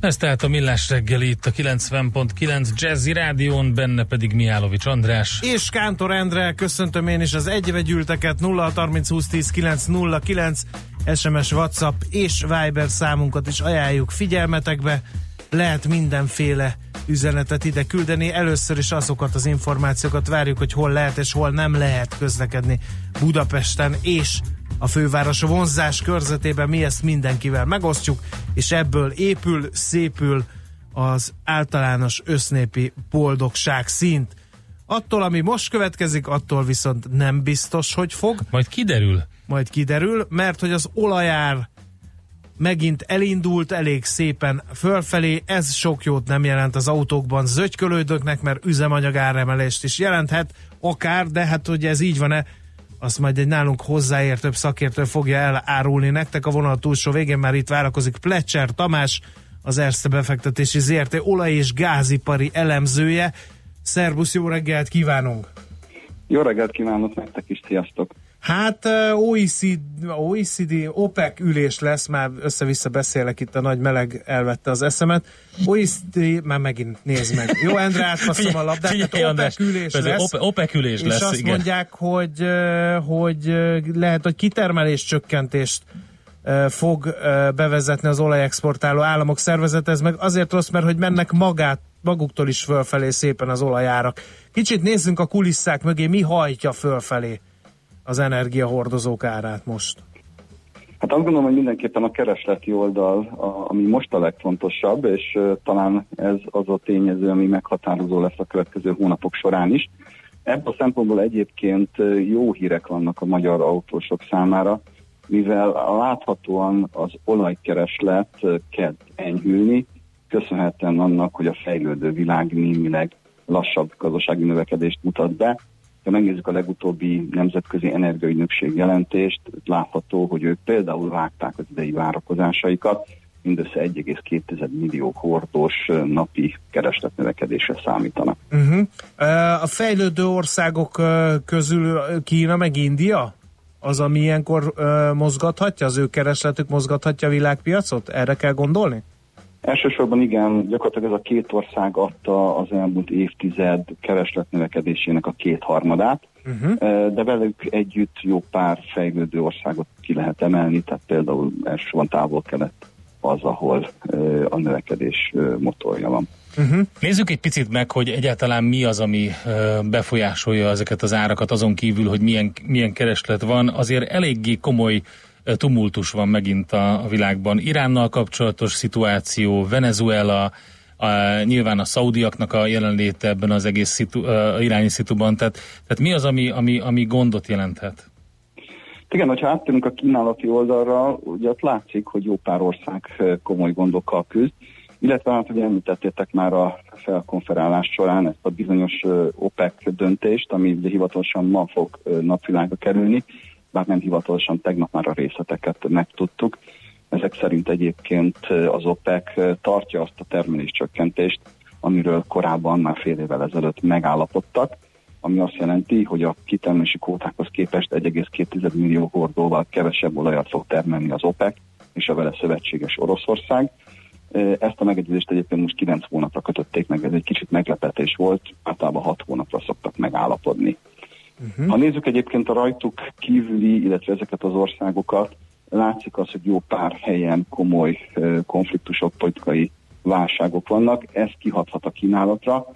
Ez tehát a Millás reggeli itt a 90.9 Jazzy Rádión, benne pedig Mihálovics András. És Kántor Endre, köszöntöm én is az egyvegyülteket. 0630 20 10 909, SMS, WhatsApp és Viber számunkat is ajánljuk figyelmetekbe. Lehet mindenféle üzenetet ide küldeni. Először is azokat az információkat várjuk, hogy hol lehet és hol nem lehet közlekedni Budapesten és a főváros vonzás körzetében. Mi ezt mindenkivel megosztjuk, és ebből épül, szépül az általános össznépi boldogság szint. Attól, ami most következik, attól viszont nem biztos, hogy fog. Majd kiderül, mert hogy az olajár megint elindult elég szépen fölfelé. Ez sok jót nem jelent az autókban zögykölődőknek, mert üzemanyag áremelést is jelenthet, akár, de hát ugye ez így van-e, azt majd egy nálunk hozzáértőbb szakértő fogja elárulni nektek. A vonal túlsó végén már itt várakozik Pletser Tamás, az Erste befektetési ZRT olaj- és gázipari elemzője. Szerbusz, jó reggelt kívánunk! Jó reggelt kívánok nektek is, sziasztok! Hát OECD, OPEC ülés lesz, már össze-vissza beszélek, itt a nagy meleg elvette az eszemet. OECD, már megint nézd meg. Jó, Endre, átfaszom a labdát. Figyelj, András, OPEC ülés lesz. És azt igen. Mondják, hogy lehet, hogy kitermelés csökkentést fog bevezetni az olajexportáló államok szervezete. Ez meg azért rossz, mert hogy mennek maguktól is fölfelé szépen az olajárak. Kicsit nézzünk a kulisszák mögé, mi hajtja fölfelé az energiahordozók árát most? Hát azt gondolom, hogy mindenképpen a keresleti oldal, ami most a legfontosabb, és talán ez az a tényező, ami meghatározó lesz a következő hónapok során is. Ebből a szempontból egyébként jó hírek vannak a magyar autósok számára, mivel láthatóan az olajkereslet kezd enyhülni, köszönhetően annak, hogy a fejlődő világ némileg lassabb gazdasági növekedést mutat be. Ha megnézzük a legutóbbi nemzetközi energiaügynökség jelentést, látható, hogy ők például vágták az idei várakozásaikat, mindössze 1,2 millió hordós napi keresletnövekedésre számítanak. Uh-huh. A fejlődő országok közül Kína meg India az, ami ilyenkor mozgathatja, az ő keresletük mozgathatja a világpiacot? Erre kell gondolni? Elsősorban igen, gyakorlatilag ez a két ország adta az elmúlt évtized keresletnövekedésének a kétharmadát, de velük együtt jó pár fejlődő országot ki lehet emelni, tehát például elsősorban Távol-Kelet az, ahol a növekedés motorja van. Uh-huh. Nézzük egy picit meg, hogy egyáltalán mi az, ami befolyásolja ezeket az árakat, azon kívül, hogy milyen kereslet van. Azért eléggé komoly tumultus van megint a világban. Iránnal kapcsolatos szituáció, Venezuela, nyilván a szaudiaknak a jelenléte ebben az egész irányi szituban. Tehát mi az, ami gondot jelenthet? Igen, hogyha áttérünk a kínálati oldalra, ugye ott látszik, hogy jó pár ország komoly gondokkal küzd, illetve hát, hogy említettétek már a felkonferálás során ezt a bizonyos OPEC döntést, ami hivatalosan ma fog napvilágra kerülni, bár nem hivatalosan, tegnap már a részleteket megtudtuk. Ezek szerint egyébként az OPEC tartja azt a termeléscsökkentést, amiről korábban már fél évvel ezelőtt megállapodtak, ami azt jelenti, hogy a kitermelési kvótákhoz képest 1,2 millió hordóval kevesebb olajat fog termelni az OPEC és a vele szövetséges Oroszország. Ezt a megegyezést egyébként most 9 hónapra kötötték meg, ez egy kicsit meglepetés volt, általában 6 hónapra szoktak megállapodni. Uh-huh. Ha nézzük egyébként a rajtuk kívüli, illetve ezeket az országokat, látszik az, hogy jó pár helyen komoly konfliktusok, politikai válságok vannak, ez kihathat a kínálatra.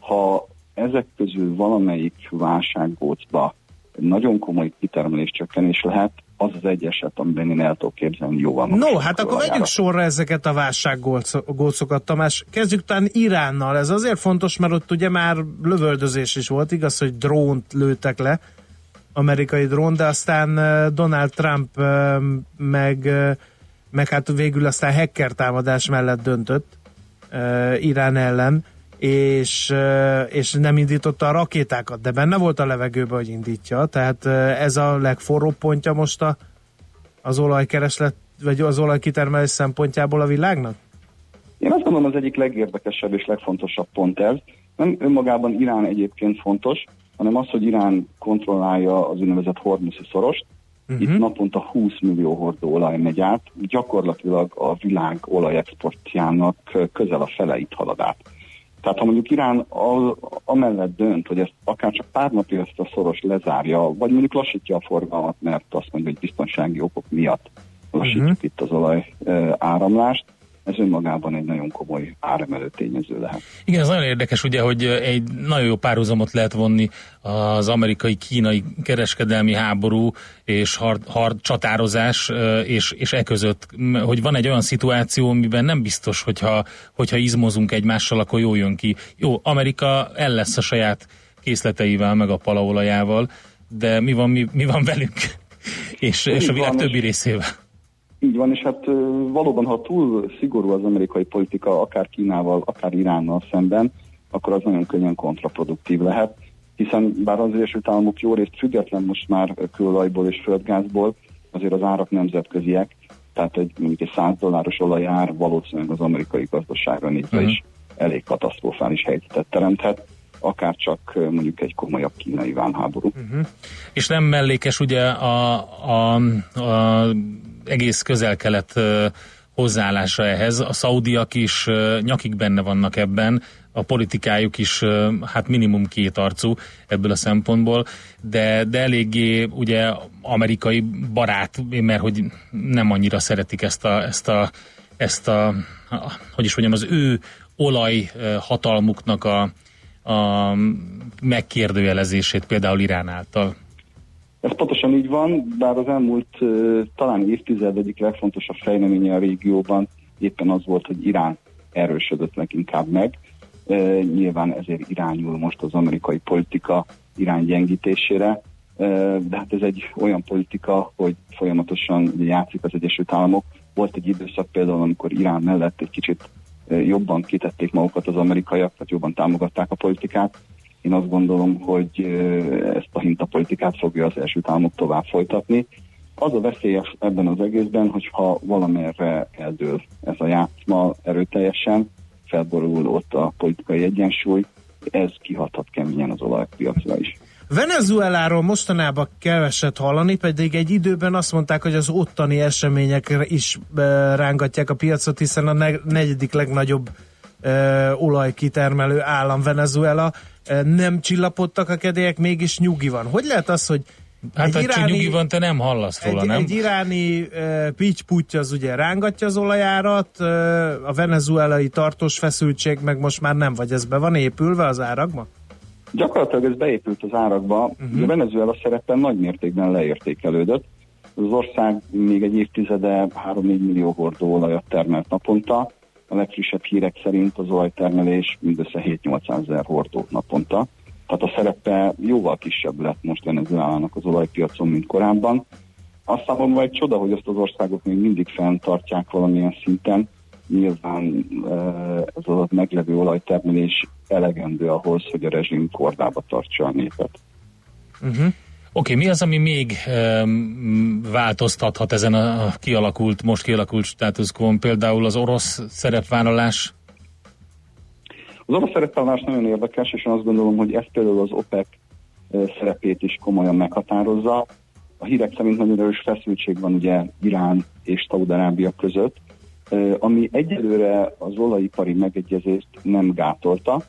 Ha ezek közül valamelyik válsággócba nagyon komoly kitermeléscsökkenés lehet, az az egy eset, amiben én el tudok képzelni, jóval magasabb. No, hát akkor vegyük sorra ezeket a válsággócokat, Tamás. Kezdjük talán Iránnal. Ez azért fontos, mert ott ugye már lövöldözés is volt, igaz, hogy drónt lőttek le, amerikai drón, de aztán Donald Trump meg hát végül aztán hacker támadás mellett döntött Irán ellen, és nem indította a rakétákat, de benne volt a levegőben, hogy indítja, tehát ez a legforróbb pontja most az olajkereslet, vagy az olajkitermelés szempontjából a világnak? Én azt gondolom, az egyik legérdekesebb és legfontosabb pont ez. Nem önmagában Irán egyébként fontos, hanem az, hogy Irán kontrollálja az úgynevezett Hormuzi-szorost. Uh-huh. Itt naponta 20 millió hordó olaj megy át, gyakorlatilag a világ olajexportjának közel a fele itt halad át. Tehát ha mondjuk Irán amellett dönt, hogy ezt akár csak pár napig ezt a szoros lezárja, vagy mondjuk lassítja a forgalmat, mert azt mondja, hogy biztonsági okok miatt lassítjuk itt az olaj áramlást, ez önmagában egy nagyon komoly áremelő tényező lehet. Igen, ez nagyon érdekes, ugye, hogy egy nagyon jó párhuzamot lehet vonni az amerikai-kínai kereskedelmi háború és csatározás és e között, hogy van egy olyan szituáció, amiben nem biztos, hogyha izmozunk egymással, akkor jól jön ki. Jó, Amerika el lesz a saját készleteivel, meg a palaolajával, de mi van velünk? és a világ többi részével. Így van, és hát valóban, ha túl szigorú az amerikai politika, akár Kínával, akár Iránnal szemben, akkor az nagyon könnyen kontraproduktív lehet, hiszen bár az Egyesült Államok jó részt független most már kőolajból és földgázból, azért az árak nemzetköziek, tehát mondjuk egy $100 olajár valószínűleg az amerikai gazdaságra nézve is elég katasztrofális helyzetet teremthet, akár csak mondjuk egy komolyabb kínai vámháború. Uh-huh. És nem mellékes ugye a egész közel-kelet hozzáállása ehhez. A szaudiak is nyakig benne vannak ebben, a politikájuk is hát minimum kétarcú ebből a szempontból, de eléggé ugye amerikai barát, mert hogy nem annyira szeretik ezt a hogy is mondjam, az ő olaj hatalmuknak a megkérdőjelezését például Irán által. Ez pontosan így van, bár az elmúlt talán évtized egyik legfontosabb fejleménye a régióban éppen az volt, hogy Irán erősödött leginkább meg. Nyilván ezért irányul most az amerikai politika Irán gyengítésére, de hát ez egy olyan politika, hogy folyamatosan játszik az Egyesült Államok. Volt egy időszak például, amikor Irán mellett egy kicsit jobban kitették magukat az amerikaiak, tehát jobban támogatták a politikát. Én azt gondolom, hogy ezt a hintapolitikát fogja az Egyesült Államok tovább folytatni. Az a veszély ebben az egészben, hogyha valamerre eldől ez a játszma erőteljesen, felborul ott a politikai egyensúly, ez kihathat keményen az olajpiacra is. Venezueláról mostanában keveset hallani, pedig egy időben azt mondták, hogy az ottani eseményekre is rángatják a piacot, hiszen a negyedik legnagyobb olajkitermelő állam Venezuela, nem csillapodtak a kedélyek, mégis nyugi van. Hogy lehet az, hogy hát iráni, nyugi van, te nem hallasz róla, nem? Egy iráni pitty-putty az ugye rángatja az olajárat, a venezuelai tartós feszültség meg most már nem, vagy ez be van épülve az árakba? Gyakorlatilag ez beépült az árakba, a Venezuela szerepe nagy mértékben leértékelődött. Az ország még egy évtizede 3-4 millió hordó olajat termelt naponta, a legfrissebb hírek szerint az olajtermelés mindössze 7-800 ezer hordó naponta. Tehát a szerepe jóval kisebb lett most Venezuelának az olajpiacon, mint korábban. Azt számomra egy csoda, hogy ezt az országok még mindig fenntartják valamilyen szinten. Nyilván ez az meglevő olajtermelés elegendő ahhoz, hogy a rezsim kordába tartsa a népet. Uh-huh. Oké, mi az, ami még változtathat ezen a most kialakult status quo-n, például az orosz szerepvállalás? Az orosz szerepvállalás nagyon érdekes, és én azt gondolom, hogy ez például az OPEC szerepét is komolyan meghatározza. A hírek szerint nagyon erős feszültség van ugye Irán és Szaud-Arábia között, ami egyelőre az olajipari megegyezést nem gátolta,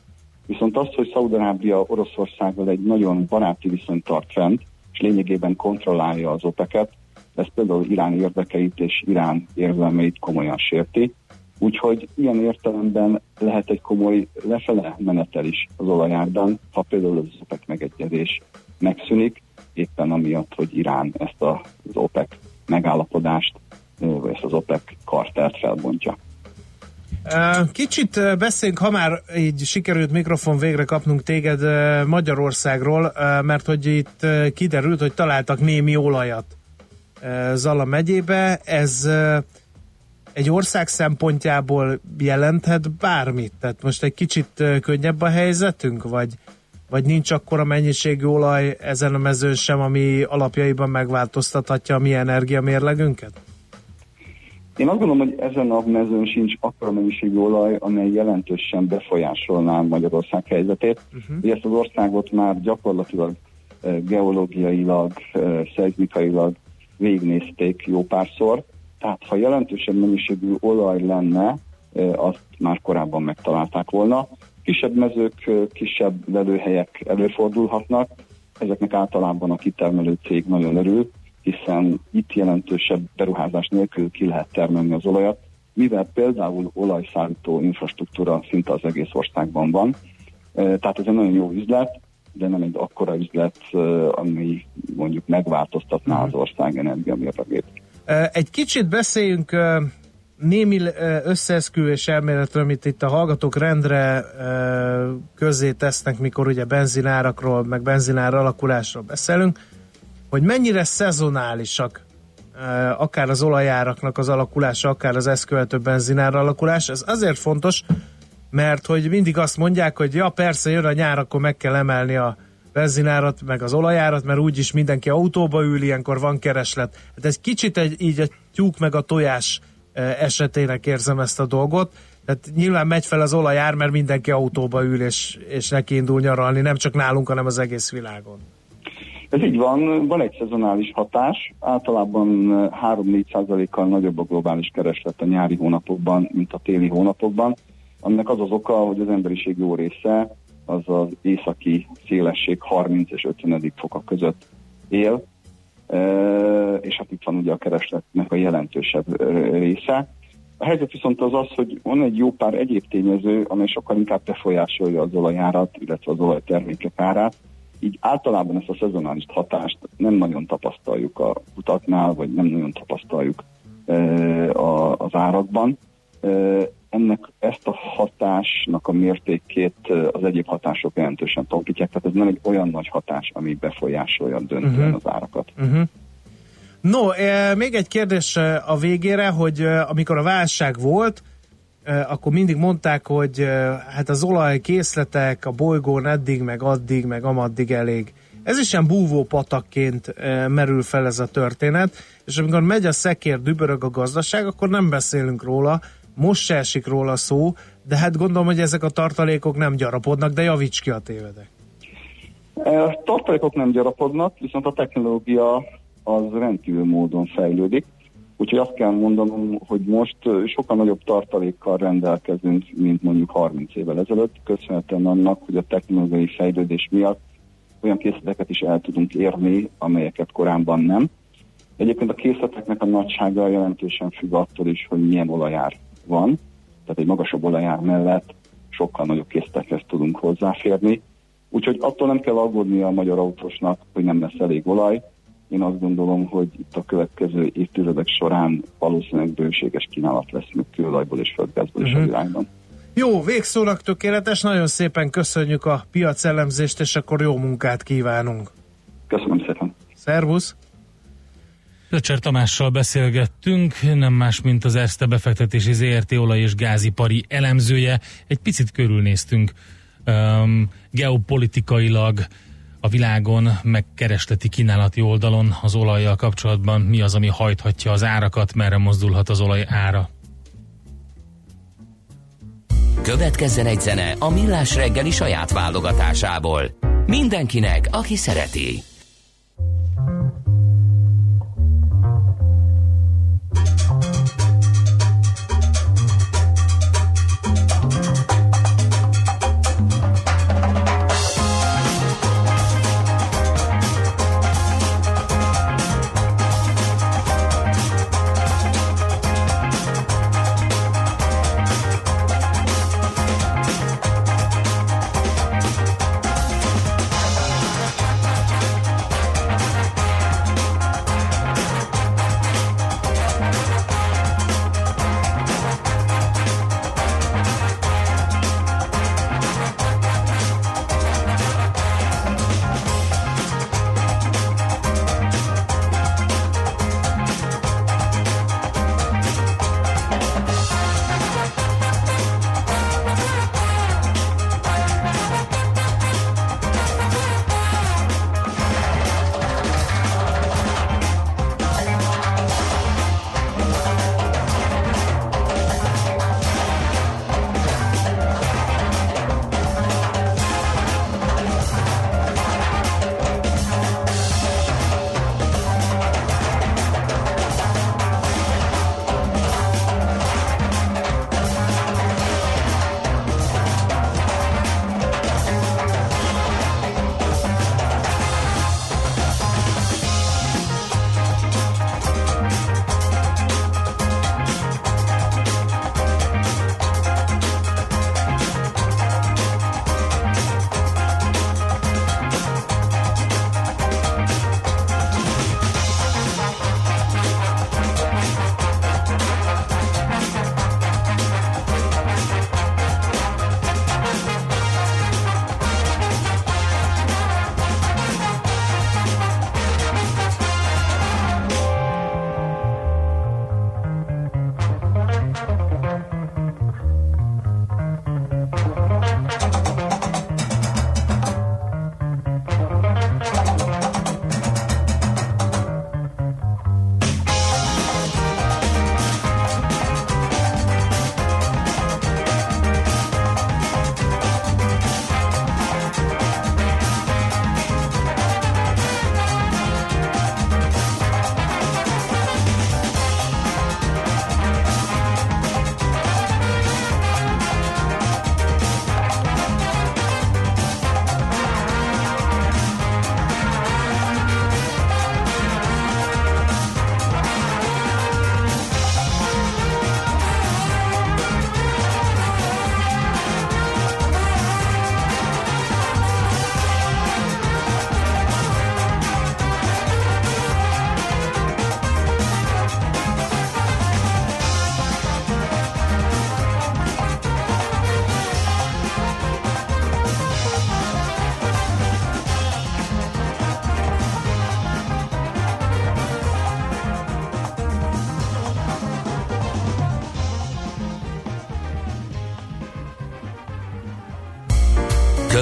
viszont azt, hogy Szaud-Arábia Oroszországgal egy nagyon baráti viszonyt tart fent, és lényegében kontrollálja az OPEC-et, ez például Irán érdekeit és Irán érzelmeit komolyan sérti, úgyhogy ilyen értelemben lehet egy komoly lefele menetel is az olajárban, ha például az OPEC megegyezés megszűnik, éppen amiatt, hogy Irán ezt az OPEC megállapodást, vagy ezt az OPEC kartelt felbontja. Kicsit beszéljünk, ha már így sikerült mikrofon végre kapnunk téged, Magyarországról, mert hogy itt kiderült, hogy találtak némi olajat Zala megyébe, ez egy ország szempontjából jelenthet bármit? Tehát most egy kicsit könnyebb a helyzetünk, vagy nincs akkora mennyiségű olaj ezen a mezőn sem, ami alapjaiban megváltoztathatja a mi energiamérlegünket? Én azt gondolom, hogy ezen a mezőn sincs akkora mennyiségű olaj, amely jelentősen befolyásolná Magyarország helyzetét. Uh-huh. Ezt az országot már gyakorlatilag geológiailag, szeizmikailag végignézték jó párszor. Tehát ha jelentősen mennyiségű olaj lenne, azt már korábban megtalálták volna. Kisebb mezők, kisebb lelőhelyek előfordulhatnak. Ezeknek általában a kitermelő cég nagyon örül, hiszen itt jelentősebb beruházás nélkül ki lehet termelni az olajat, mivel például olajszállító infrastruktúra szinte az egész országban van. Tehát ez egy nagyon jó üzlet, de nem egy akkora üzlet, ami mondjuk megváltoztatná az ország energiamérlegét. Egy kicsit beszéljünk némi összeesküvés elméletről, amit itt a hallgatók rendre közzé tesznek, mikor ugye benzinárakról, meg benzinár alakulásról beszélünk, hogy mennyire szezonálisak akár az olajáraknak az alakulása, akár az ezt követő benzinár alakulás. Ez azért fontos, mert hogy mindig azt mondják, hogy ja persze jön a nyár, akkor meg kell emelni a benzinárat, meg az olajárat, mert úgyis mindenki autóba ül, ilyenkor van kereslet. Hát ez kicsit így a tyúk meg a tojás esetének érzem ezt a dolgot. Tehát nyilván megy fel az olajár, mert mindenki autóba ül és neki indul nyaralni, nem csak nálunk, hanem az egész világon. Ez így van, van egy szezonális hatás, általában 3-4%-kal nagyobb a globális kereslet a nyári hónapokban, mint a téli hónapokban, aminek az az oka, hogy az emberiség jó része az az északi szélesség 30 és 50. foka között él, és hát itt van ugye a keresletnek a jelentősebb része. A helyzet viszont az az, hogy van egy jó pár egyéb tényező, amely sokkal inkább befolyásolja az olajárat, illetve az olajtermékek árát. Így általában ezt a szezonális hatást nem nagyon tapasztaljuk a utaknál, vagy nem nagyon tapasztaljuk az árakban. Ezt a hatásnak a mértékét az egyéb hatások jelentősen tompítják, tehát ez nem egy olyan nagy hatás, ami befolyásolja döntően az árakat. No, még egy kérdés a végére, hogy amikor a válság volt, akkor mindig mondták, hogy hát az olajkészletek a bolygón eddig, meg addig, meg amaddig elég. Ez is ilyen búvópatakként merül fel ez a történet, és amikor megy a szekér, dübörög a gazdaság, akkor nem beszélünk róla, most se esik róla szó, de hát gondolom, hogy ezek a tartalékok nem gyarapodnak, de javíts ki, a tévedek. A tartalékok nem gyarapodnak, viszont a technológia az rendkívül módon fejlődik, úgyhogy azt kell mondanom, hogy most sokkal nagyobb tartalékkal rendelkezünk, mint mondjuk 30 évvel ezelőtt, köszönhetően annak, hogy a technológiai fejlődés miatt olyan készleteket is el tudunk érni, amelyeket korábban nem. Egyébként a készleteknek a nagysága jelentősen függ attól is, hogy milyen olajár van, tehát egy magasabb olajár mellett sokkal nagyobb készletekhez tudunk hozzáférni, úgyhogy attól nem kell aggódnia a magyar autósnak, hogy nem lesz elég olaj. Én azt gondolom, hogy itt a következő évtizedek során valószínűleg bőséges kínálat lesz még kőolajból és földgázból is a világban. Jó, végszónak tökéletes, nagyon szépen köszönjük a piacelemzést, és akkor jó munkát kívánunk. Köszönöm szépen. Szervusz! Pletser Tamással beszélgettünk, nem más, mint az Erste befektetési ZRT olaj- és gázipari elemzője. Egy picit körülnéztünk geopolitikailag a világon, meg keresleti kínálati oldalon az olajjal kapcsolatban, mi az, ami hajthatja az árakat, merre mozdulhat az olaj ára. Következzen egy zene a Millás reggeli saját válogatásából. Mindenkinek, aki szereti.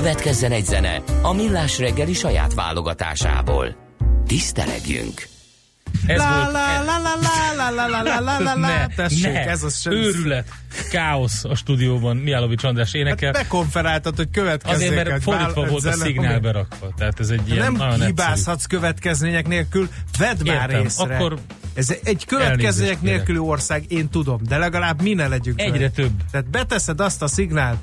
Következzen egy zene a Millás reggeli saját válogatásából. Tisztelegjünk! Őrület, káosz a stúdióban. Mihálovics András énekel. Hát bekonferáltad, hogy következzék. Azért, mert fordítva volt a szignál berakva. Tehát ez egy ilyen, nem hibázhatsz következmények nélkül. Vedd már észre. Akkor ez egy következmények nélküli ország, én tudom, de legalább mi ne legyünk. Egyre több. Tehát beteszed azt a szignált,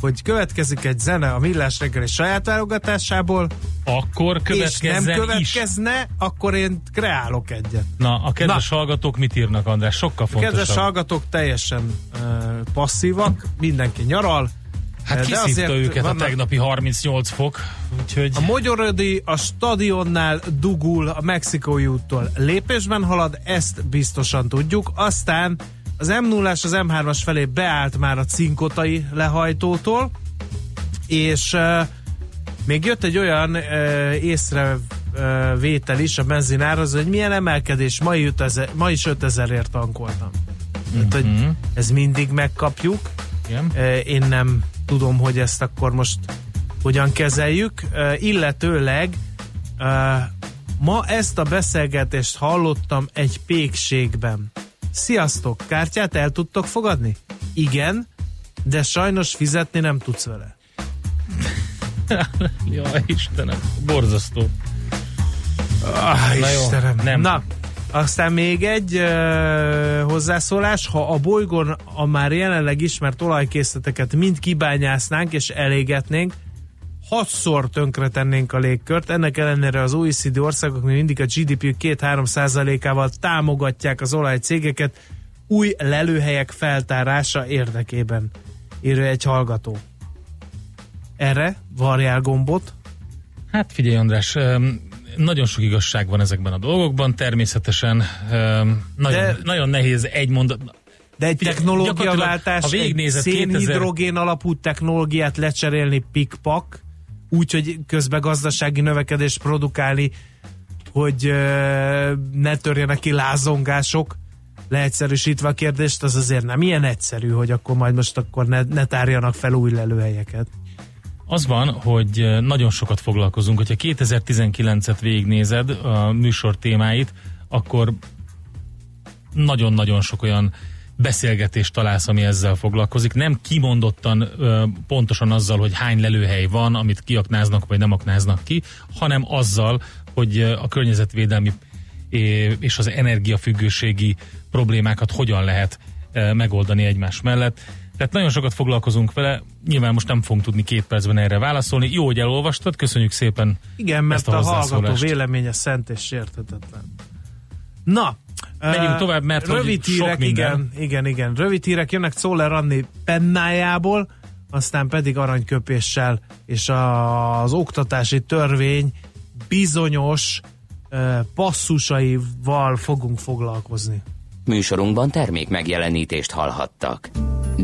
hogy következik egy zene a Millás reggeli saját válogatásából, akkor következzen, és nem következne, akkor én kreálok egyet. Na, a kedves hallgatók mit írnak, András? Sokkal fontosabb. A kedves hallgatók teljesen passzívak, mindenki nyaral. Hát kiszívta őket a tegnapi 38 fok. Úgyhogy... A Mogyoródi a stadionnál dugul a Mexikói úttól. Lépésben halad, ezt biztosan tudjuk. Aztán az M0-as, az M3-as felé beállt már a cinkotai lehajtótól, és még jött egy olyan észrevétel is a benzináraz, hogy milyen emelkedés, ma is 5000-ért tankoltam. Mm-hmm. Tehát, hogy ez mindig megkapjuk. Én nem tudom, hogy ezt akkor most hogyan kezeljük. Illetőleg ma ezt a beszélgetést hallottam egy pékségben. Sziasztok, kártyát el tudtok fogadni? Igen, de sajnos fizetni nem tudsz vele. Jaj, Istenem, borzasztó. Na jó, Istenem, nem. Na, aztán még egy hozzászólás, ha a bolygón a már jelenleg ismert olajkészleteket mind kibányásznánk és elégetnénk, 6-szor tönkretennénk a légkört, ennek ellenére az OECD országok még mindig a GDP 2-3%-ával támogatják az olajcégeket új lelőhelyek feltárása érdekében, írja egy hallgató. Erre varjál gombot? Hát figyelj, András, nagyon sok igazság van ezekben a dolgokban, természetesen nagyon nehéz egy mondat... De egy technológiaváltás, egy szénhidrogén alapú technológiát lecserélni pikpak, úgyhogy közben gazdasági növekedést produkálni, hogy ne törjenek ki lázongások, leegyszerűsítve a kérdést, az azért nem ilyen egyszerű, hogy akkor majd most akkor ne tárjanak fel új lelőhelyeket. Az van, hogy nagyon sokat foglalkozunk. Hogyha 2019-et végignézed a műsor témáit, akkor nagyon-nagyon sok olyan beszélgetést találsz, ami ezzel foglalkozik. Nem kimondottan pontosan azzal, hogy hány lelőhely van, amit kiaknáznak, vagy nem aknáznak ki, hanem azzal, hogy a környezetvédelmi és az energiafüggőségi problémákat hogyan lehet megoldani egymás mellett. Tehát nagyon sokat foglalkozunk vele, nyilván most nem fogunk tudni 2 percben erre válaszolni. Jó, hogy elolvastad, köszönjük szépen. Igen, mert a hallgató véleménye szent és sérthetetlen. Na, megyünk tovább, mert rövid hírek, igen. Rövid hírek jönnek Czoller Anni pennájából, aztán pedig aranyköpéssel és az oktatási törvény bizonyos passzusaival fogunk foglalkozni. Műsorunkban termék megjelenítést hallhattak.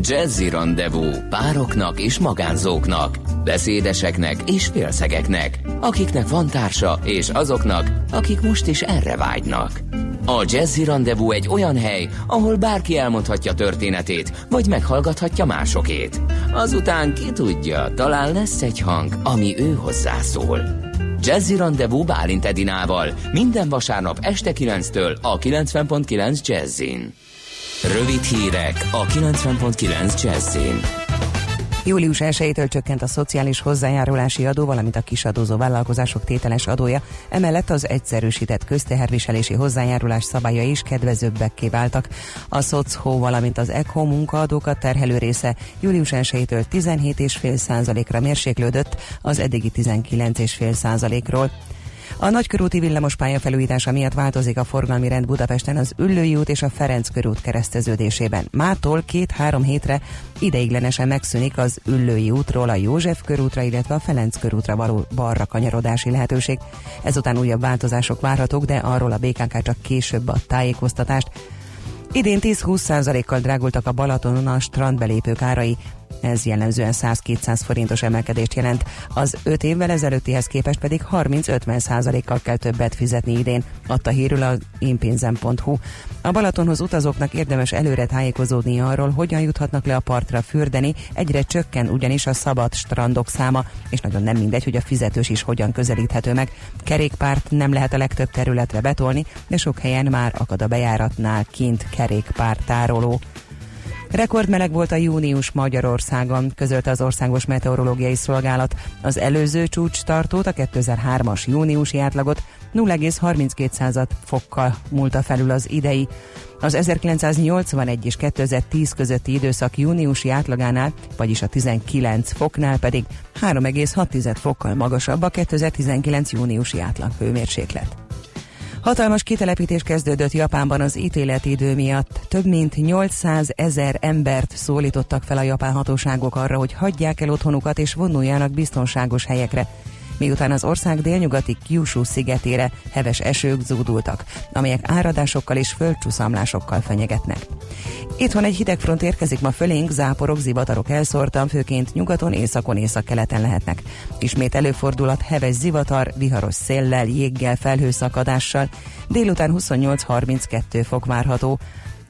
Jazzy rendezvú pároknak és magánzóknak, beszédeseknek és félszegeknek, akiknek van társa és azoknak, akik most is erre vágynak. A Jazzy rendezvú egy olyan hely, ahol bárki elmondhatja történetét, vagy meghallgathatja másokét. Azután ki tudja, talán lesz egy hang, ami ő hozzászól. Jazzy rendezvú Bálint Edinával minden vasárnap este 9-től a 90.9 Jazzin. Rövid hírek a 90.9 Jazzin. Július 1-től csökkent a szociális hozzájárulási adó, valamint a kisadózó vállalkozások tételes adója, emellett az egyszerűsített közteherviselési hozzájárulás szabálya is kedvezőbbekké váltak. A SZOCHO, valamint az ECHO munkaadókat terhelő része július 1-től 17,5%-ra mérséklődött az eddigi 19,5%-ról. A nagykörúti villamos pálya felújítása miatt változik a forgalmi rend Budapesten az Üllői út és a Ferenc körút kereszteződésében. Mától 2-3 hétre ideiglenesen megszűnik az Üllői útról a József körútra, illetve a Ferenc körútra való balra kanyarodási lehetőség. Ezután újabb változások várhatók, de arról a BKK csak később ad tájékoztatást. Idén 10-20%-kal drágultak a Balatonon a strandbelépők árai. Ez jellemzően 100-200 forintos emelkedést jelent. Az 5 évvel ezelőttihez képest pedig 30-50%-kal kell többet fizetni idén, adta hírül az inpénzem.hu. A Balatonhoz utazóknak érdemes előre tájékozódni arról, hogyan juthatnak le a partra fürdeni, egyre csökken ugyanis a szabad strandok száma, és nagyon nem mindegy, hogy a fizetős is hogyan közelíthető meg. Kerékpárt nem lehet a legtöbb területre betolni, de sok helyen már akad a bejáratnál kint kerékpártároló. Rekordmeleg volt a június Magyarországon, közölte az Országos Meteorológiai Szolgálat. Az előző csúcs tartót, a 2003-as júniusi átlagot 0,32 fokkal múlta felül az idei. Az 1981 és 2010 közötti időszak júniusi átlagánál, vagyis a 19 foknál pedig 3,6 fokkal magasabb a 2019 júniusi átlag hőmérséklet. Hatalmas kitelepítés kezdődött Japánban az ítéletidő miatt. Több mint 800 000 embert szólítottak fel a japán hatóságok arra, hogy hagyják el otthonukat és vonuljanak biztonságos helyekre. Miután az ország délnyugati Kyushu szigetére heves esők zúdultak, amelyek áradásokkal és földcsuszamlásokkal fenyegetnek. Itthon egy hidegfront érkezik ma fölénk, záporok, zivatarok elszórtan, főként nyugaton, északon, északkeleten lehetnek. Ismét előfordulhat heves zivatar, viharos széllel, jéggel, felhőszakadással. Délután 28-32 fok várható.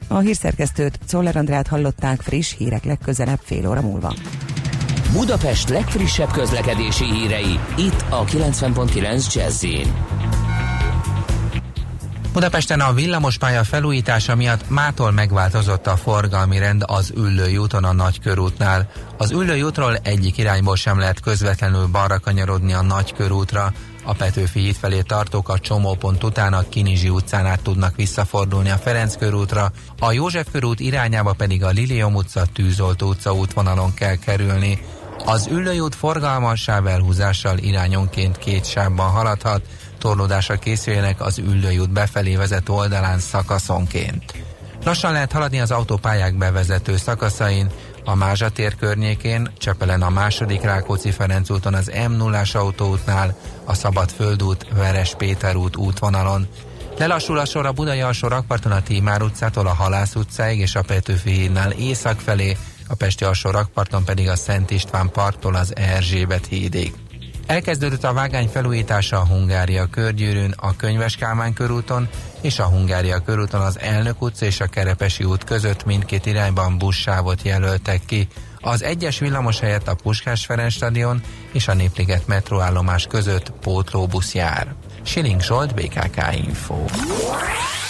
A hírszerkesztőt, Czoller Andrát hallották, friss hírek legközelebb fél óra múlva. Budapest legfrissebb közlekedési hírei, itt a 90.9 Jazzin. Budapesten a villamospálya felújítása miatt mától megváltozott a forgalmi rend az Üllői úton a Nagykörútnál. Az Üllői útról egyik irányból sem lehet közvetlenül balra kanyarodni a Nagykörútra. A Petőfi híd felé tartók a csomópont után a Kinizsi utcán át tudnak visszafordulni a Ferenc körútra, a József körút irányába pedig a Lilium utca, Tűzoltó utca útvonalon kell kerülni. Az Üllői út forgalmas sáv elhúzással irányonként két sávban haladhat, torlódásra készüljenek az Üllői út befelé vezető oldalán szakaszonként. Lassan lehet haladni az autópályák bevezető szakaszain, a Mázsa tér környékén, Csepelen a második Rákóczi-Ferenc úton az M0-as autóútnál, a Szabadföld út, Veres Péter út útvonalon. Lelassul a sor a Budai alsó rakparton a Tímár utcától a Halász utcáig és a Petőfi hídnál észak felé, a Pesti alsó rakparton pedig a Szent István parttól az Erzsébet hídig. Elkezdődött a vágány felújítása a Hungária körgyűrűn, a Könyves Kálmán körúton és a Hungária körúton az Elnök utca és a Kerepesi út között mindkét irányban buszsávot jelöltek ki. Az egyes villamos helyett a Puskás Ferenc stadion és a Népliget metróállomás között pótlóbusz jár. Siling Zsolt, BKK Info.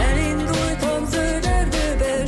Elindultam zöld erdőbe,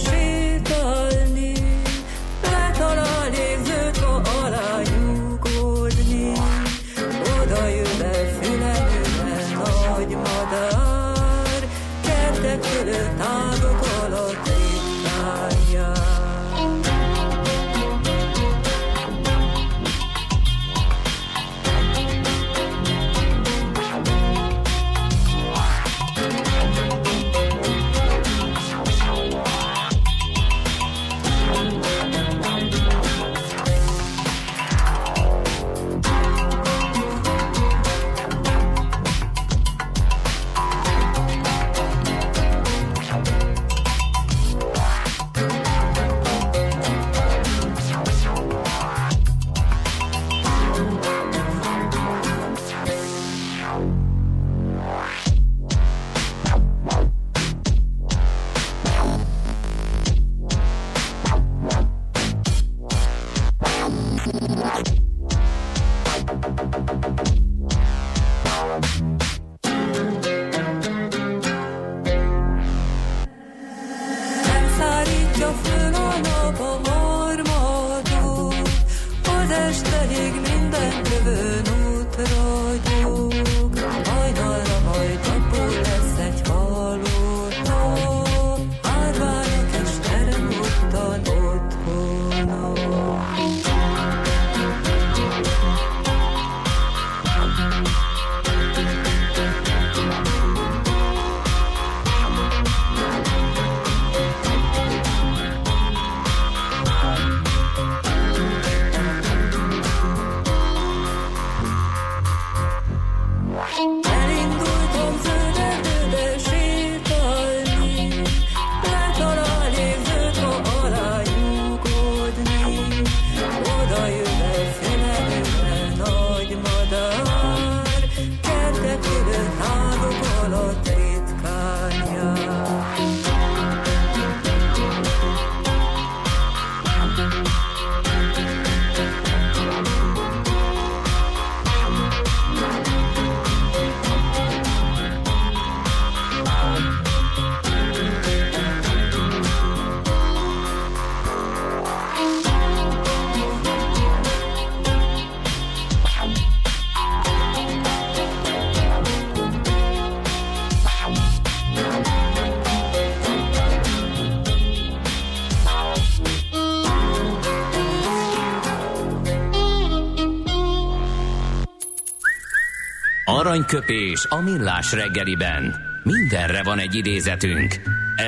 Aranyköpés a millás reggeliben. Mindenre van egy idézetünk.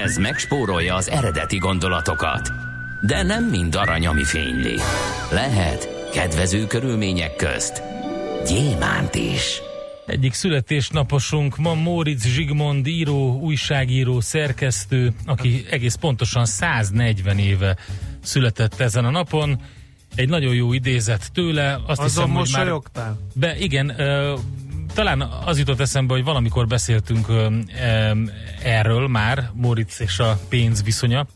Ez megspórolja az eredeti gondolatokat. De nem mind arany, ami fényli. Lehet kedvező körülmények közt gyémánt is. Egyik születésnaposunk ma Móricz Zsigmond író, újságíró, szerkesztő, aki egész pontosan 140 éve született ezen a napon. Egy nagyon jó idézet tőle. Azt hiszem, hogy már... Igen, talán az jutott eszembe, hogy valamikor beszéltünk erről már, Móricz és a pénz viszonya.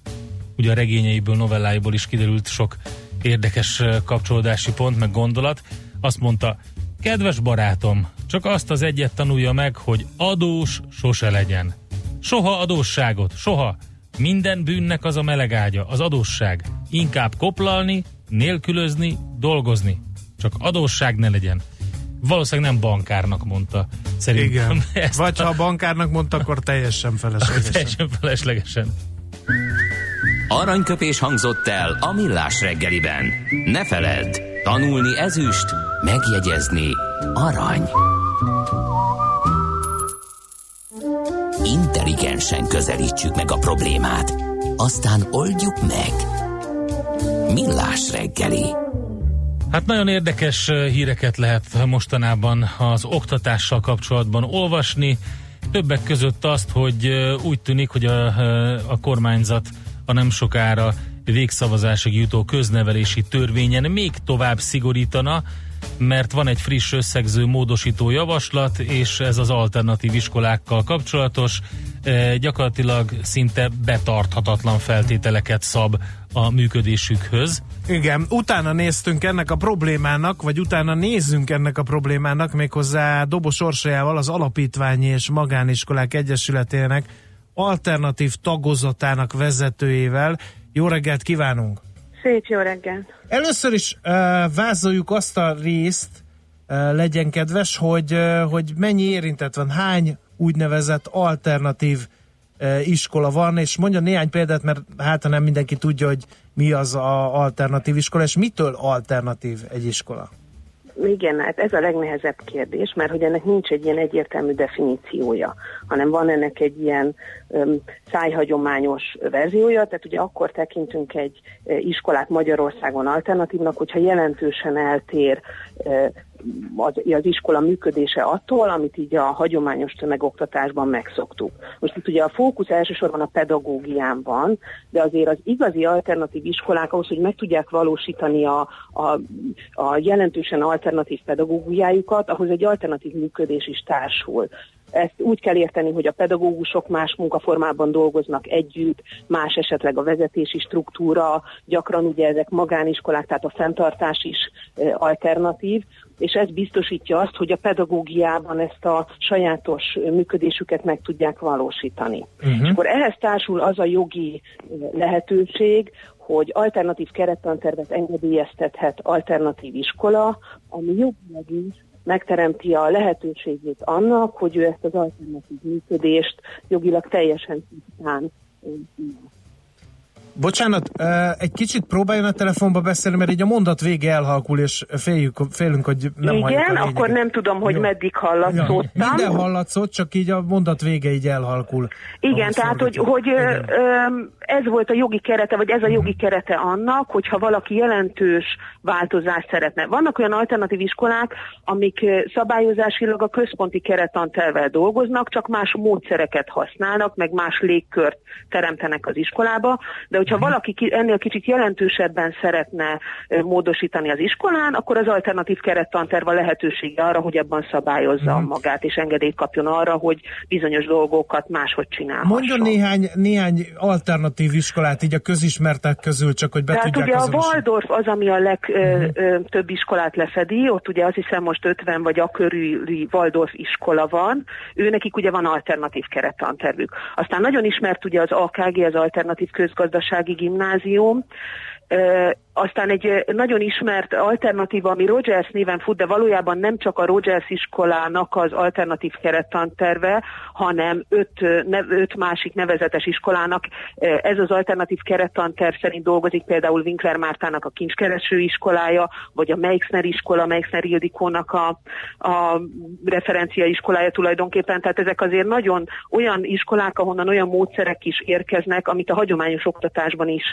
Ugye a regényeiből, novelláiból is kiderült sok érdekes kapcsolódási pont, meg gondolat. Azt mondta, kedves barátom, csak azt az egyet tanulja meg, hogy adós sose legyen. Soha adósságot, soha. Minden bűnnek az a meleg ágya, az adósság. Inkább koplalni, nélkülözni, dolgozni. Csak adósság ne legyen. Valószínűleg nem bankárnak mondta, szerintem. Igen. Vagy ha bankárnak mondta, akkor teljesen feleslegesen. Aranyköpés hangzott el a millás reggeliben. Ne feledd, tanulni ezüst, megjegyezni arany. Intelligensen közelítsük meg a problémát, aztán oldjuk meg. Millás reggeli. Hát nagyon érdekes híreket lehet mostanában az oktatással kapcsolatban olvasni. Többek között azt, hogy úgy tűnik, hogy a kormányzat a nem sokára végszavazásig jutó köznevelési törvényen még tovább szigorítana, mert van egy friss összegző módosító javaslat, és ez az alternatív iskolákkal kapcsolatos, gyakorlatilag szinte betarthatatlan feltételeket szab a működésükhöz. Igen, utána néztünk ennek a problémának, vagy utána nézzünk ennek a problémának, méghozzá dobos orsajával az Alapítványi és Magániskolák Egyesületének alternatív tagozatának vezetőjével. Jó reggelt kívánunk! Szép jó reggelt! Először is vázoljuk azt a részt, legyen kedves, hogy mennyi érintett van, hány úgynevezett alternatív iskola van, és mondja néhány példát, mert hát nem mindenki tudja, hogy mi az a alternatív iskola, és mitől alternatív egy iskola? Igen, hát ez a legnehezebb kérdés, mert hogy ennek nincs egy ilyen egyértelmű definíciója, hanem van ennek egy ilyen szájhagyományos verziója, tehát ugye akkor tekintünk egy iskolát Magyarországon alternatívnak, hogyha jelentősen eltér az iskola működése attól, amit így a hagyományos tömegoktatásban megszoktuk. Most itt ugye a fókusz elsősorban a pedagógián van, de azért az igazi alternatív iskolák ahhoz, hogy meg tudják valósítani a jelentősen alternatív pedagógiájukat, ahhoz egy alternatív működés is társul. Ezt úgy kell érteni, hogy a pedagógusok más munkaformában dolgoznak együtt, más esetleg a vezetési struktúra, gyakran ugye ezek magániskolák, tehát a fenntartás is alternatív, és ez biztosítja azt, hogy a pedagógiában ezt a sajátos működésüket meg tudják valósítani. Uh-huh. És akkor ehhez társul az a jogi lehetőség, hogy alternatív kerettantervet engedélyeztethet alternatív iskola, ami jogilag is megteremti a lehetőségét annak, hogy ő ezt az alternatív működést jogilag teljesen tisztán. Bocsánat, egy kicsit próbáljon a telefonba beszélni, mert így a mondat vége elhalkul, és félünk, hogy nem halljuk a lényeget. Igen, akkor nem tudom, hogy meddig hallatszódtam. Ja, minden hallatszott, csak így a mondat vége így elhalkul. Igen, tehát hogy ez volt a jogi kerete, vagy ez a jogi kerete annak, hogyha valaki jelentős változást szeretne. Vannak olyan alternatív iskolák, amik szabályozásilag a központi kerettantervvel dolgoznak, csak más módszereket használnak, meg más légkört teremtenek az iskolába, de hogyha valaki ennél kicsit jelentősebben szeretne módosítani az iskolán, akkor az alternatív kerettanterv a lehetősége arra, hogy ebben szabályozza magát, és engedélyt kapjon arra, hogy bizonyos dolgokat máshogy csinálhasson. Mondjon néhány alternatív iskolát, így a közismertek közül, csak hogy be tudják azonosítani. Tehát ugye a Waldorf az, ami a legtöbb iskolát lefedi, ott ugye azt hiszem most 50 vagy a körüli Waldorf iskola van, őnekik ugye van alternatív kerettantervük. Aztán nagyon ismert ugye az AKG, az alternatív közgazdasági gimnázium, aztán egy nagyon ismert alternatíva, ami Rogers néven fut, de valójában nem csak a Rogers iskolának az alternatív kerettanterve, hanem öt másik nevezetes iskolának. Ez az alternatív kerettanterv szerint dolgozik például Winkler Mártának a kincskereső iskolája, vagy a Meixner iskola, Meixner Ildikónak a referencia iskolája tulajdonképpen. Tehát ezek azért nagyon olyan iskolák, ahonnan olyan módszerek is érkeznek, amit a hagyományos oktatásban is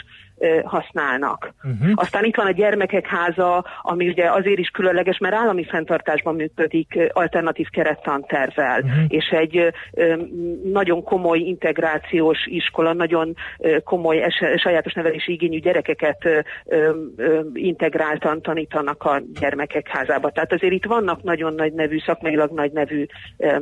használnak. Uh-huh. Aztán itt van a gyermekek háza, ami ugye azért is különleges, mert állami fenntartásban működik alternatív kerettantervvel, és egy nagyon komoly integrációs iskola, nagyon komoly sajátos nevelési igényű gyerekeket integráltan tanítanak a gyermekek házába. Tehát azért itt vannak nagyon nagy nevű, szakmailag nagy nevű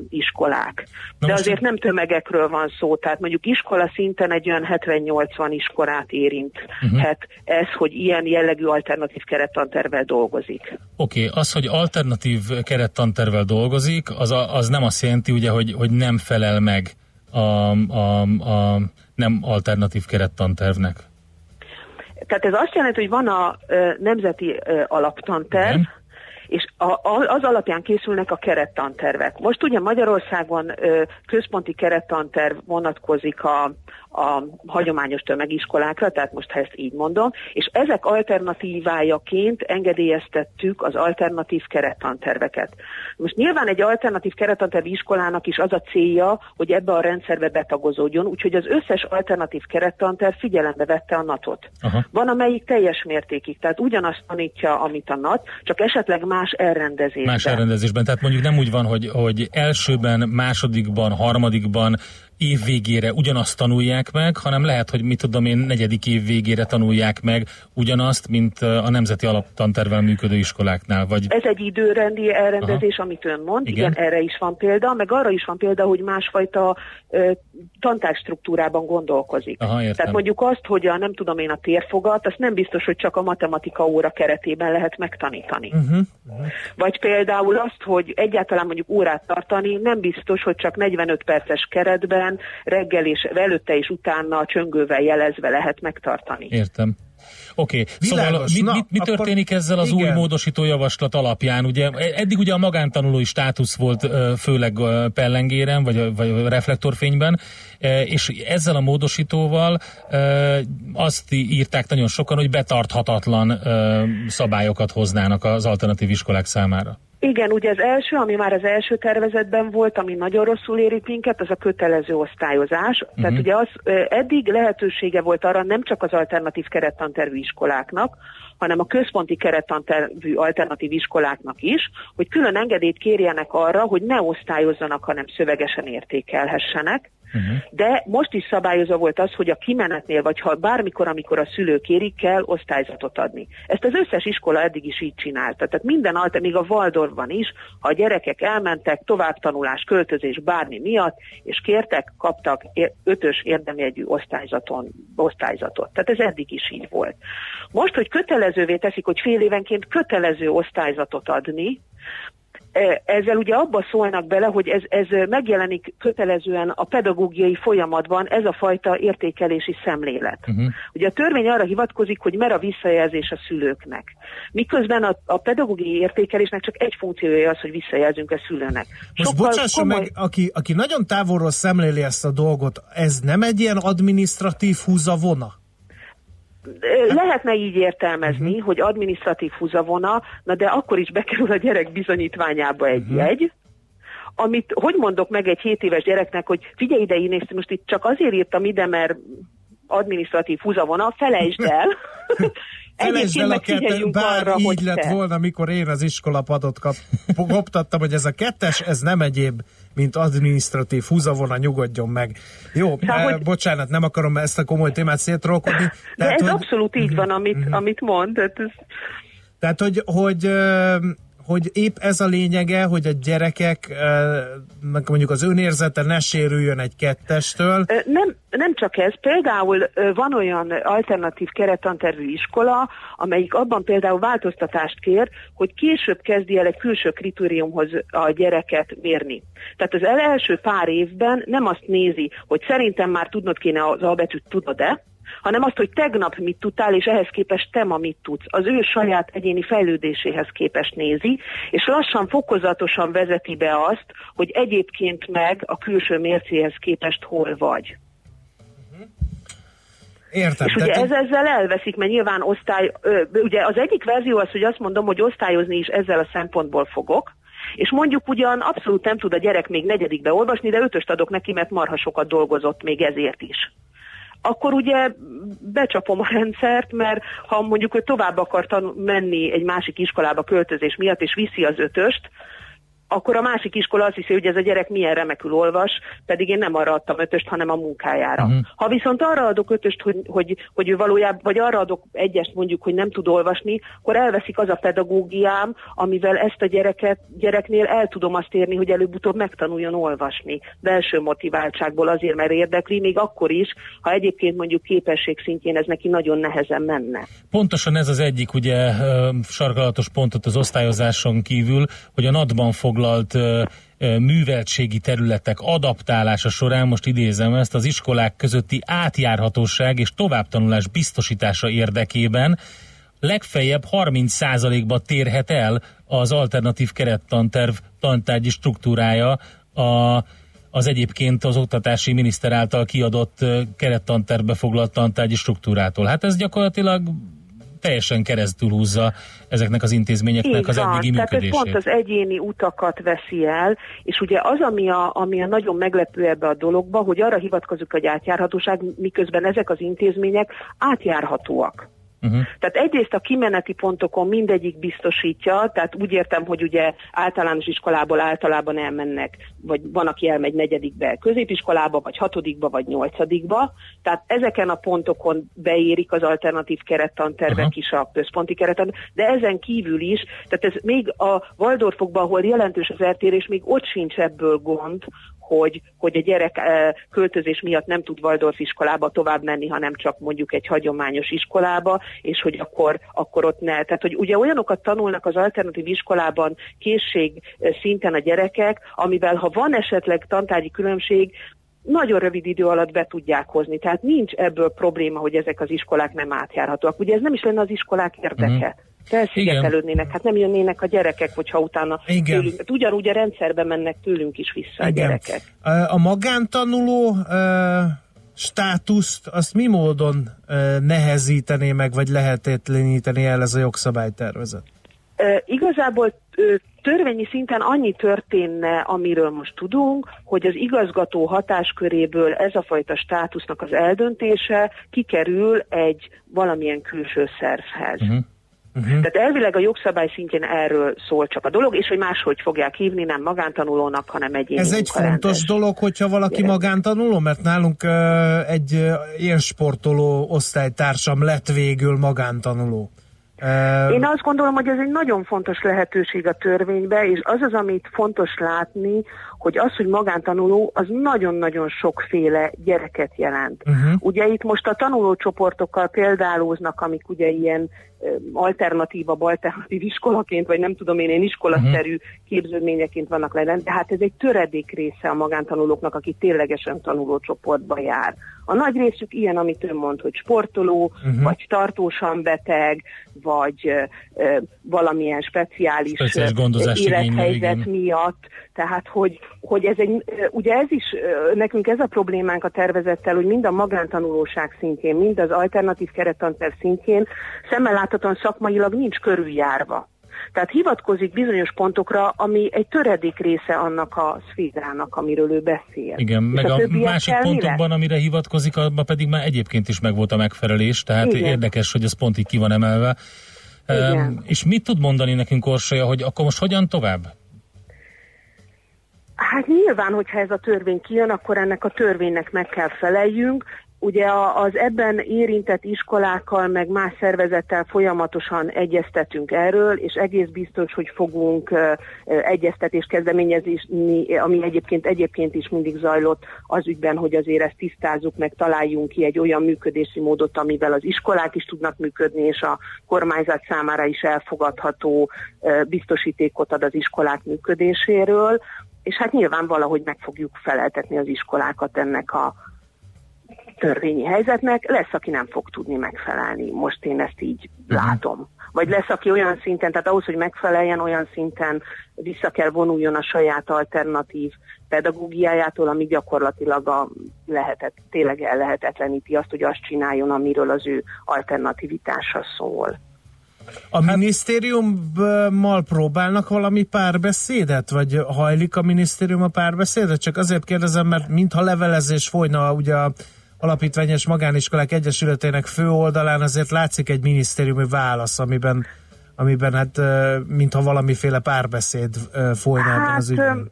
iskolák. De azért nem tömegekről van szó, tehát mondjuk iskola szinten egy olyan 70-80 iskolát érint. Hát ez, hogy ilyen jellegű alternatív kerettantervvel dolgozik. Oké, az, hogy alternatív kerettantervvel dolgozik, az nem azt jelenti, ugye, hogy nem felel meg a nem alternatív kerettantervnek. Tehát ez azt jelenti, hogy van a nemzeti alaptanterv, nem? És az alapján készülnek a kerettantervek. Most ugye Magyarországon központi kerettanterv vonatkozik a hagyományos tömegiskolákra, tehát most ha ezt így mondom, és ezek alternatívájaként engedélyeztettük az alternatív kerettanterveket. Most nyilván egy alternatív kerettantervi iskolának is az a célja, hogy ebbe a rendszerbe betagozódjon, úgyhogy az összes alternatív kerettanterv figyelembe vette a NAT-ot. Aha. Van, amelyik teljes mértékig, tehát ugyanazt tanítja, amit a NAT, csak esetleg más elrendezésben. Tehát mondjuk nem úgy van, hogy elsőben, másodikban, harmadikban év végére ugyanazt tanulják meg, hanem lehet, hogy mit tudom én, negyedik év végére tanulják meg ugyanazt, mint a nemzeti alaptantervvel működő iskoláknál. Vagy... Ez egy időrendi elrendezés, amit ön mond, igen, erre is van példa, meg arra is van példa, hogy másfajta tantárstruktúrában gondolkozik. Aha, értem. Tehát mondjuk azt, hogy a térfogat, azt nem biztos, hogy csak a matematika óra keretében lehet megtanítani. Vagy például azt, hogy egyáltalán mondjuk órát tartani, nem biztos, hogy csak 45 perces keretben reggel és előtte és utána csöngővel jelezve lehet megtartani. Értem. Oké. Szóval mi történik ezzel az új módosító javaslat alapján? Ugye, eddig ugye a magántanulói státusz volt főleg pellengéren, vagy reflektorfényben, és ezzel a módosítóval azt írták nagyon sokan, hogy betarthatatlan szabályokat hoznának az alternatív iskolák számára. Igen, ugye az első, ami már az első tervezetben volt, ami nagyon rosszul érít minket, az a kötelező osztályozás. Tehát ugye az eddig lehetősége volt arra nem csak az alternatív kerettantervű iskoláknak, hanem a központi kerettantervű alternatív iskoláknak is, hogy külön engedélyt kérjenek arra, hogy ne osztályozzanak, hanem szövegesen értékelhessenek. Uh-huh. De most is szabályozva volt az, hogy a kimenetnél, vagy ha bármikor, amikor a szülő kéri, kell osztályzatot adni. Ezt az összes iskola eddig is így csinálta. Tehát minden alta, még a Waldorfban is, ha a gyerekek elmentek, továbbtanulás, költözés, bármi miatt, és kértek, kaptak ötös érdemjegyű osztályzatot. Tehát ez eddig is így volt. Most, hogy kötelezővé teszik, hogy fél évenként kötelező osztályzatot adni, ezzel ugye abba szólnak bele, hogy ez megjelenik kötelezően a pedagógiai folyamatban, ez a fajta értékelési szemlélet. Uh-huh. Ugye a törvény arra hivatkozik, hogy mer a visszajelzés a szülőknek. Miközben a pedagógiai értékelésnek csak egy funkciója az, hogy visszajelzünk a szülőnek. Most bocsásson meg, aki nagyon távolról szemléli ezt a dolgot, ez nem egy ilyen adminisztratív húzavona? Lehetne így értelmezni, uh-huh. hogy adminisztratív húzavona, na de akkor is bekerül a gyerek bizonyítványába egy uh-huh. jegy, amit, hogy mondok meg egy 7 éves gyereknek, hogy figyelj ide, én ezt most itt csak azért írtam ide, mert adminisztratív húzavona, felejtsd el. Felejtsd el a kettőt, bár arra, így lett te. Volna, mikor én az iskolapadot koptattam, hogy ez a kettes, ez nem egyéb, mint adminisztratív húzavona, nyugodjon meg. Jó, bocsánat, nem akarom ezt a komoly témát szétrolkodni. De ez abszolút így van, amit mond. Tehát, hogy épp ez a lényege, hogy a gyerekek, mondjuk az önérzete ne sérüljön egy kettestől. Nem csak ez. Például van olyan alternatív kerettantervű iskola, amelyik abban például változtatást kér, hogy később kezdi el egy külső kritériumhoz a gyereket mérni. Tehát az első pár évben nem azt nézi, hogy szerintem már tudnod kéne az A betűt, tudod-e, hanem azt, hogy tegnap mit tudtál, és ehhez képest te ma mit tudsz. Az ő saját egyéni fejlődéséhez képest nézi, és lassan, fokozatosan vezeti be azt, hogy egyébként meg a külső mércéhez képest hol vagy. Értem. És ugye ezzel elveszik, mert nyilván ugye az egyik verzió az, hogy azt mondom, hogy osztályozni is ezzel a szempontból fogok, és mondjuk ugyan abszolút nem tud a gyerek még 4-be olvasni, de 5-öst adok neki, mert marha sokat dolgozott még ezért is. Akkor ugye becsapom a rendszert, mert ha mondjuk ő tovább akar menni egy másik iskolába költözés miatt, és viszi az 5-öst, akkor a másik iskola azt hiszi, hogy ez a gyerek milyen remekül olvas, pedig én nem arra adtam 5-öst, hanem a munkájára. Uh-huh. Ha viszont arra adok 5-öst, hogy ő valójában, vagy arra adok 1-est mondjuk, hogy nem tud olvasni, akkor elveszik az a pedagógiám, amivel ezt a gyereknél el tudom azt érni, hogy előbb-utóbb megtanuljon olvasni. Belső motiváltságból azért, mert érdekli, még akkor is, ha egyébként mondjuk képesség szintjén ez neki nagyon nehezen menne. Pontosan ez az egyik ugye sarkalatos pontot az osztályozáson kívül, hogy a NAD-ban foglalt műveltségi területek adaptálása során, most idézem ezt, az iskolák közötti átjárhatóság és továbbtanulás biztosítása érdekében legfeljebb 30%-ba térhet el az alternatív kerettanterv tantárgyi struktúrája az egyébként az oktatási miniszter által kiadott kerettantervbe foglalt tantárgyi struktúrától. Hát ez gyakorlatilag teljesen keresztül húzza ezeknek az intézményeknek az eddigi működését. Tehát ez pont az egyéni utakat veszi el, és ugye az, ami a nagyon meglepő ebbe a dologba, hogy arra hivatkozunk, hogy átjárhatóság, miközben ezek az intézmények átjárhatóak. Uh-huh. Tehát egyrészt a kimeneti pontokon mindegyik biztosítja, tehát úgy értem, hogy ugye általános iskolából általában elmennek, vagy van, aki elmegy 4-be, középiskolába, vagy 6-ba, vagy 8-ba, tehát ezeken a pontokon beérik az alternatív kerettantervek uh-huh. is a központi kerettantervek, de ezen kívül is, tehát ez még a Waldorfokban, ahol jelentős az eltérés, még ott sincs ebből gond, hogy a gyerek költözés miatt nem tud Waldorf iskolába tovább menni, hanem csak mondjuk egy hagyományos iskolába, és hogy akkor ott ne. Tehát, hogy ugye olyanokat tanulnak az alternatív iskolában készség szinten a gyerekek, amivel ha van esetleg tantárgyi különbség, nagyon rövid idő alatt be tudják hozni. Tehát nincs ebből probléma, hogy ezek az iskolák nem átjárhatóak. Ugye ez nem is lenne az iskolák érdeke. Mm-hmm. Elszigetelődnének, hát nem jönnének a gyerekek, hogyha utána tőlünk, ugyanúgy a rendszerbe mennek tőlünk is vissza. Igen. A gyerekek. A magántanuló státuszt, azt mi módon nehezítené meg, vagy lehetetleníteni el ez a jogszabálytervezet? Igazából törvényi szinten annyi történne, amiről most tudunk, hogy az igazgató hatásköréből ez a fajta státusznak az eldöntése kikerül egy valamilyen külső szervhez. Uh-huh. Uh-huh. Tehát elvileg a jogszabály szintjén erről szól csak a dolog, és hogy máshogy fogják hívni, nem magántanulónak, hanem egyéni. Ez egy fontos dolog, hogyha valaki magántanuló, mert nálunk egy élsportoló osztálytársam lett végül magántanuló. Én azt gondolom, hogy ez egy nagyon fontos lehetőség a törvényben, és az az, amit fontos látni, hogy az, hogy magántanuló, az nagyon-nagyon sokféle gyereket jelent. Uh-huh. Ugye itt most a tanulócsoportokkal példálóznak, amik ugye ilyen alternatív iskolaként, vagy nem tudom én iskolaszerű képződményeként vannak lejelen, de hát ez egy töredék része a magántanulóknak, aki ténylegesen tanulócsoportba jár. A nagy részük ilyen, amit ön mond, hogy sportoló, vagy tartósan beteg, vagy valamilyen speciális élethelyzet miatt. Tehát, hogy ez egy, ugye ez is, nekünk ez a problémánk a tervezettel, hogy mind a magántanulóság szintjén, mind az alternatív kerettanterv szintjén szemmel láthatóan szakmailag nincs körüljárva. Tehát hivatkozik bizonyos pontokra, ami egy töredék része annak a szférának, amiről ő beszél. Igen, és meg a másik pontokban, amire hivatkozik, abban pedig már egyébként is megvolt a megfelelés, tehát érdekes, hogy ez pont így ki van emelve. És mit tud mondani nekünk Orsolya, hogy akkor most hogyan tovább? Hát nyilván, hogyha ez a törvény kijön, akkor ennek a törvénynek meg kell feleljünk. Ugye az ebben érintett iskolákkal, meg más szervezettel folyamatosan egyeztetünk erről, és egész biztos, hogy fogunk egyeztetést kezdeményezni, ami egyébként is mindig zajlott az ügyben, hogy azért ezt tisztázzuk, meg találjunk ki egy olyan működési módot, amivel az iskolák is tudnak működni, és a kormányzat számára is elfogadható biztosítékot ad az iskolák működéséről, és hát nyilván valahogy meg fogjuk feleltetni az iskolákat ennek a törvényi helyzetnek. Lesz, aki nem fog tudni megfelelni. Most én ezt így látom. Vagy lesz, aki olyan szinten, tehát ahhoz, hogy megfeleljen, olyan szinten vissza kell vonuljon a saját alternatív pedagógiájától, ami gyakorlatilag tényleg ellehetetleníti azt, hogy azt csináljon, amiről az ő alternativitása szól. A minisztériummal próbálnak valami párbeszédet, vagy hajlik a minisztérium a párbeszédet? Csak azért kérdezem, mert mintha levelezés folyna, ugye a Alapítványi és Magániskolák Egyesületének főoldalán azért látszik egy minisztériumi válasz, amiben hát mintha valamiféle párbeszéd folyna az ügyben.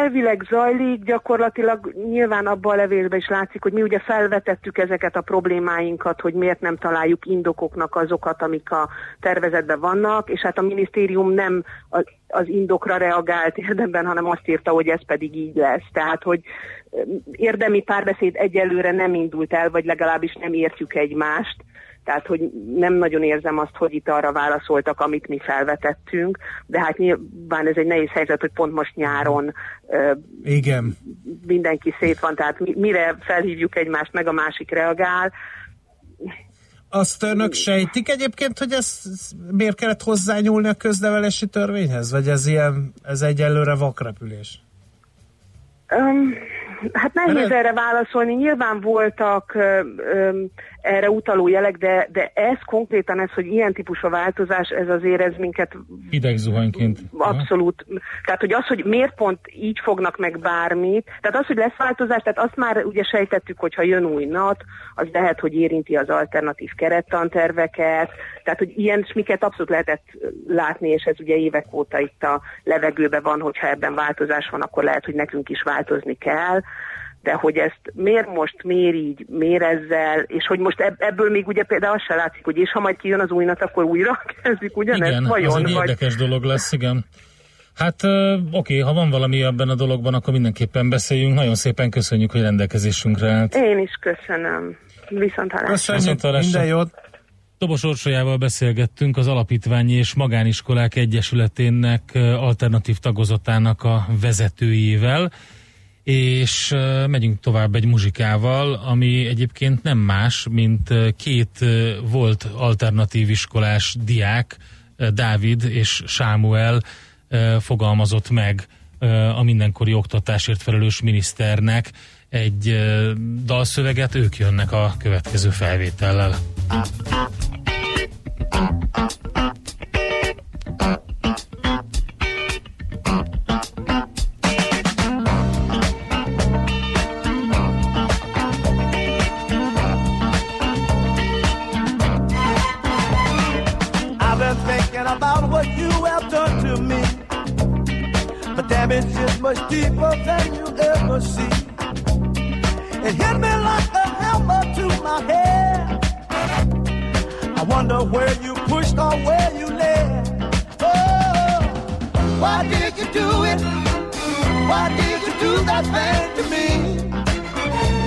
Elvileg zajlik, gyakorlatilag nyilván abban a levélben is látszik, hogy mi ugye felvetettük ezeket a problémáinkat, hogy miért nem találjuk indokoknak azokat, amik a tervezetben vannak, és hát a minisztérium nem az indokra reagált érdemben, hanem azt írta, hogy ez pedig így lesz. Tehát, hogy érdemi párbeszéd egyelőre nem indult el, vagy legalábbis nem értjük egymást. Tehát, hogy nem nagyon érzem azt, hogy itt arra válaszoltak, amit mi felvetettünk, de hát nyilván ez egy nehéz helyzet, hogy pont most nyáron mindenki szét van, tehát mire felhívjuk egymást, meg a másik reagál. Azt önök sejtik egyébként, hogy ez miért kellett hozzányúlni a köznevelési törvényhez? Vagy ez egyelőre vakrepülés? Hát nehéz erre válaszolni. Nyilván voltak erre utaló jelek, de ez konkrétan ez, hogy ilyen típusú változás, ez azért ez minket... Hidegzuhanyként. Abszolút. Ha? Tehát, hogy az, hogy miért pont így fognak meg bármit, tehát az, hogy lesz változás, tehát azt már ugye sejtettük, hogyha jön új NAT, az lehet, hogy érinti az alternatív kerettanterveket, tehát, hogy ilyen smiket abszolút lehetett látni, és ez ugye évek óta itt a levegőben van, hogyha ebben változás van, akkor lehet, hogy nekünk is változni kell. De hogy ezt miért most, miért így, miért ezzel, és hogy most ebből még ugye például az se látszik, hogy és ha majd kijön az új NAT, akkor újra kezdik ugyanezt. Igen, vajon, az egy érdekes dolog lesz, igen. Hát oké, ha van valami ebben a dologban, akkor mindenképpen beszéljünk. Nagyon szépen köszönjük, hogy rendelkezésünkre állt. Én is köszönöm. Viszontlátásra. Minden jót. Dobos Orsolyával beszélgettünk, az Alapítványi és Magániskolák Egyesületének alternatív tagozatának a vezetőjével. És megyünk tovább egy muzsikával, ami egyébként nem más, mint két volt alternatív iskolás diák, Dávid és Sámuel fogalmazott meg a mindenkori oktatásért felelős miniszternek egy dalszöveget, ők jönnek a következő felvétellel. to me. But damage is much deeper than you ever see. It hit me like a hammer to my head. I wonder where you pushed or where you led. Oh, why did you do it? Why did you do that thing to me?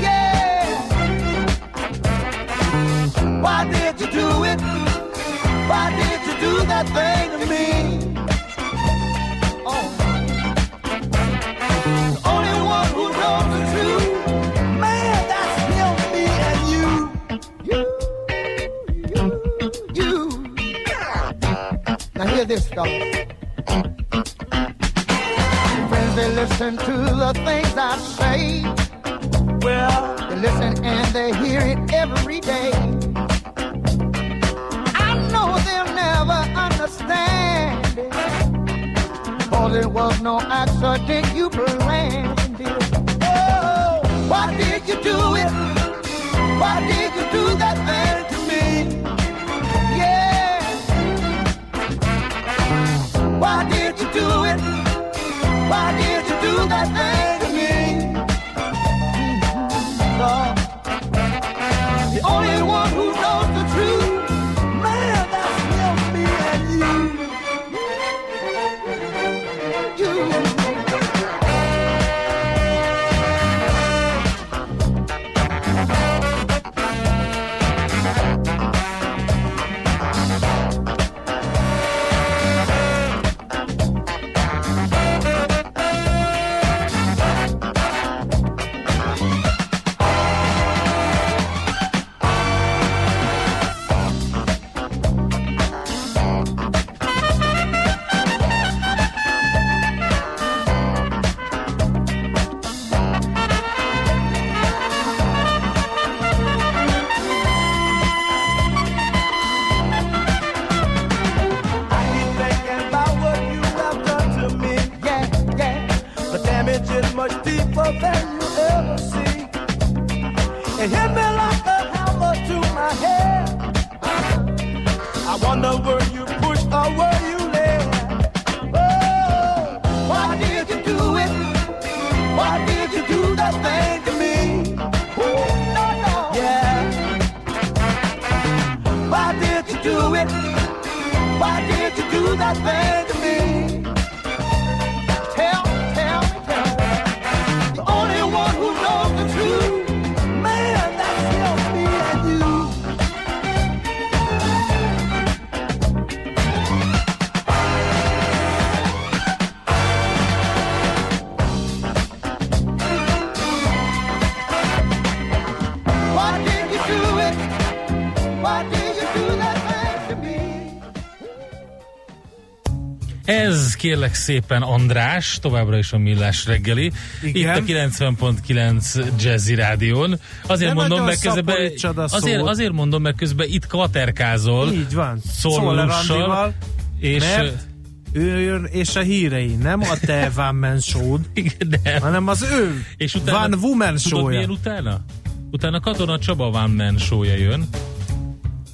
Yeah. Why did you do it? Why did you do that thing to me? Oh. The only one who knows the truth, man, that's him, me, and you. You. Now hear this, fellas. Friends, they listen to the things I say. Well, they listen and they hear it every day. Cause it was no accident you planned it. Oh, why did you do it? Why did you do that thing to me? Yeah. Why did you do it? Why did you do that thing to me? Mm-hmm. Lord, the only one who knows the truth. Ez kérlek szépen András, továbbra is a Millás reggeli. Igen. Itt a 90.9 Jazzy Rádión. Azért mondom, mert közben itt katerkázol. Így van. Szóllerandival. Mert ő jön, és a hírei, nem a te Van Man Show-d, hanem az ő és utána, Van Woman Show-ja. Tudod milyen utána? Utána Katona Csaba Van Man Show-ja jön.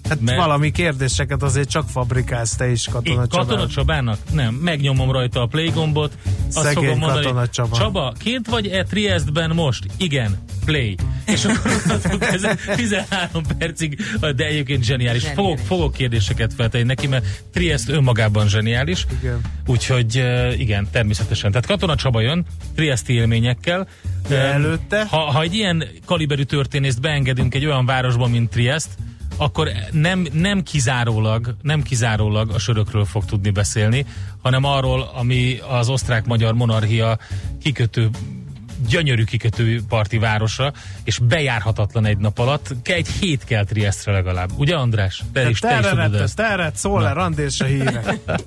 Hát mert valami kérdéseket azért csak fabrikálsz te is Katona Csabának. Katona Csabának? Nem, megnyomom rajta a play gombot. Azt fogom mondani, Katona Csaba. Csaba, kint vagy Trieste-ben most? Igen, play. És akkor mutatok ezen 13 percig, de egyébként zseniális. Fogok kérdéseket feltenni neki, mert Trieste önmagában zseniális. Igen. Úgyhogy igen, természetesen. Tehát Katona Csaba jön, Trieste élményekkel. De előtte? Ha egy ilyen kaliberű történészt beengedünk egy olyan városba, mint Trieste, akkor nem kizárólag a sörökről fog tudni beszélni, hanem arról, ami az osztrák-magyar monarchia gyönyörű kikötő parti városa, és bejárhatatlan egy nap alatt, egy hét kell Triestre legalább. Ugye András? Te is tudod ezt. Terret, szól le, rand és a hírek.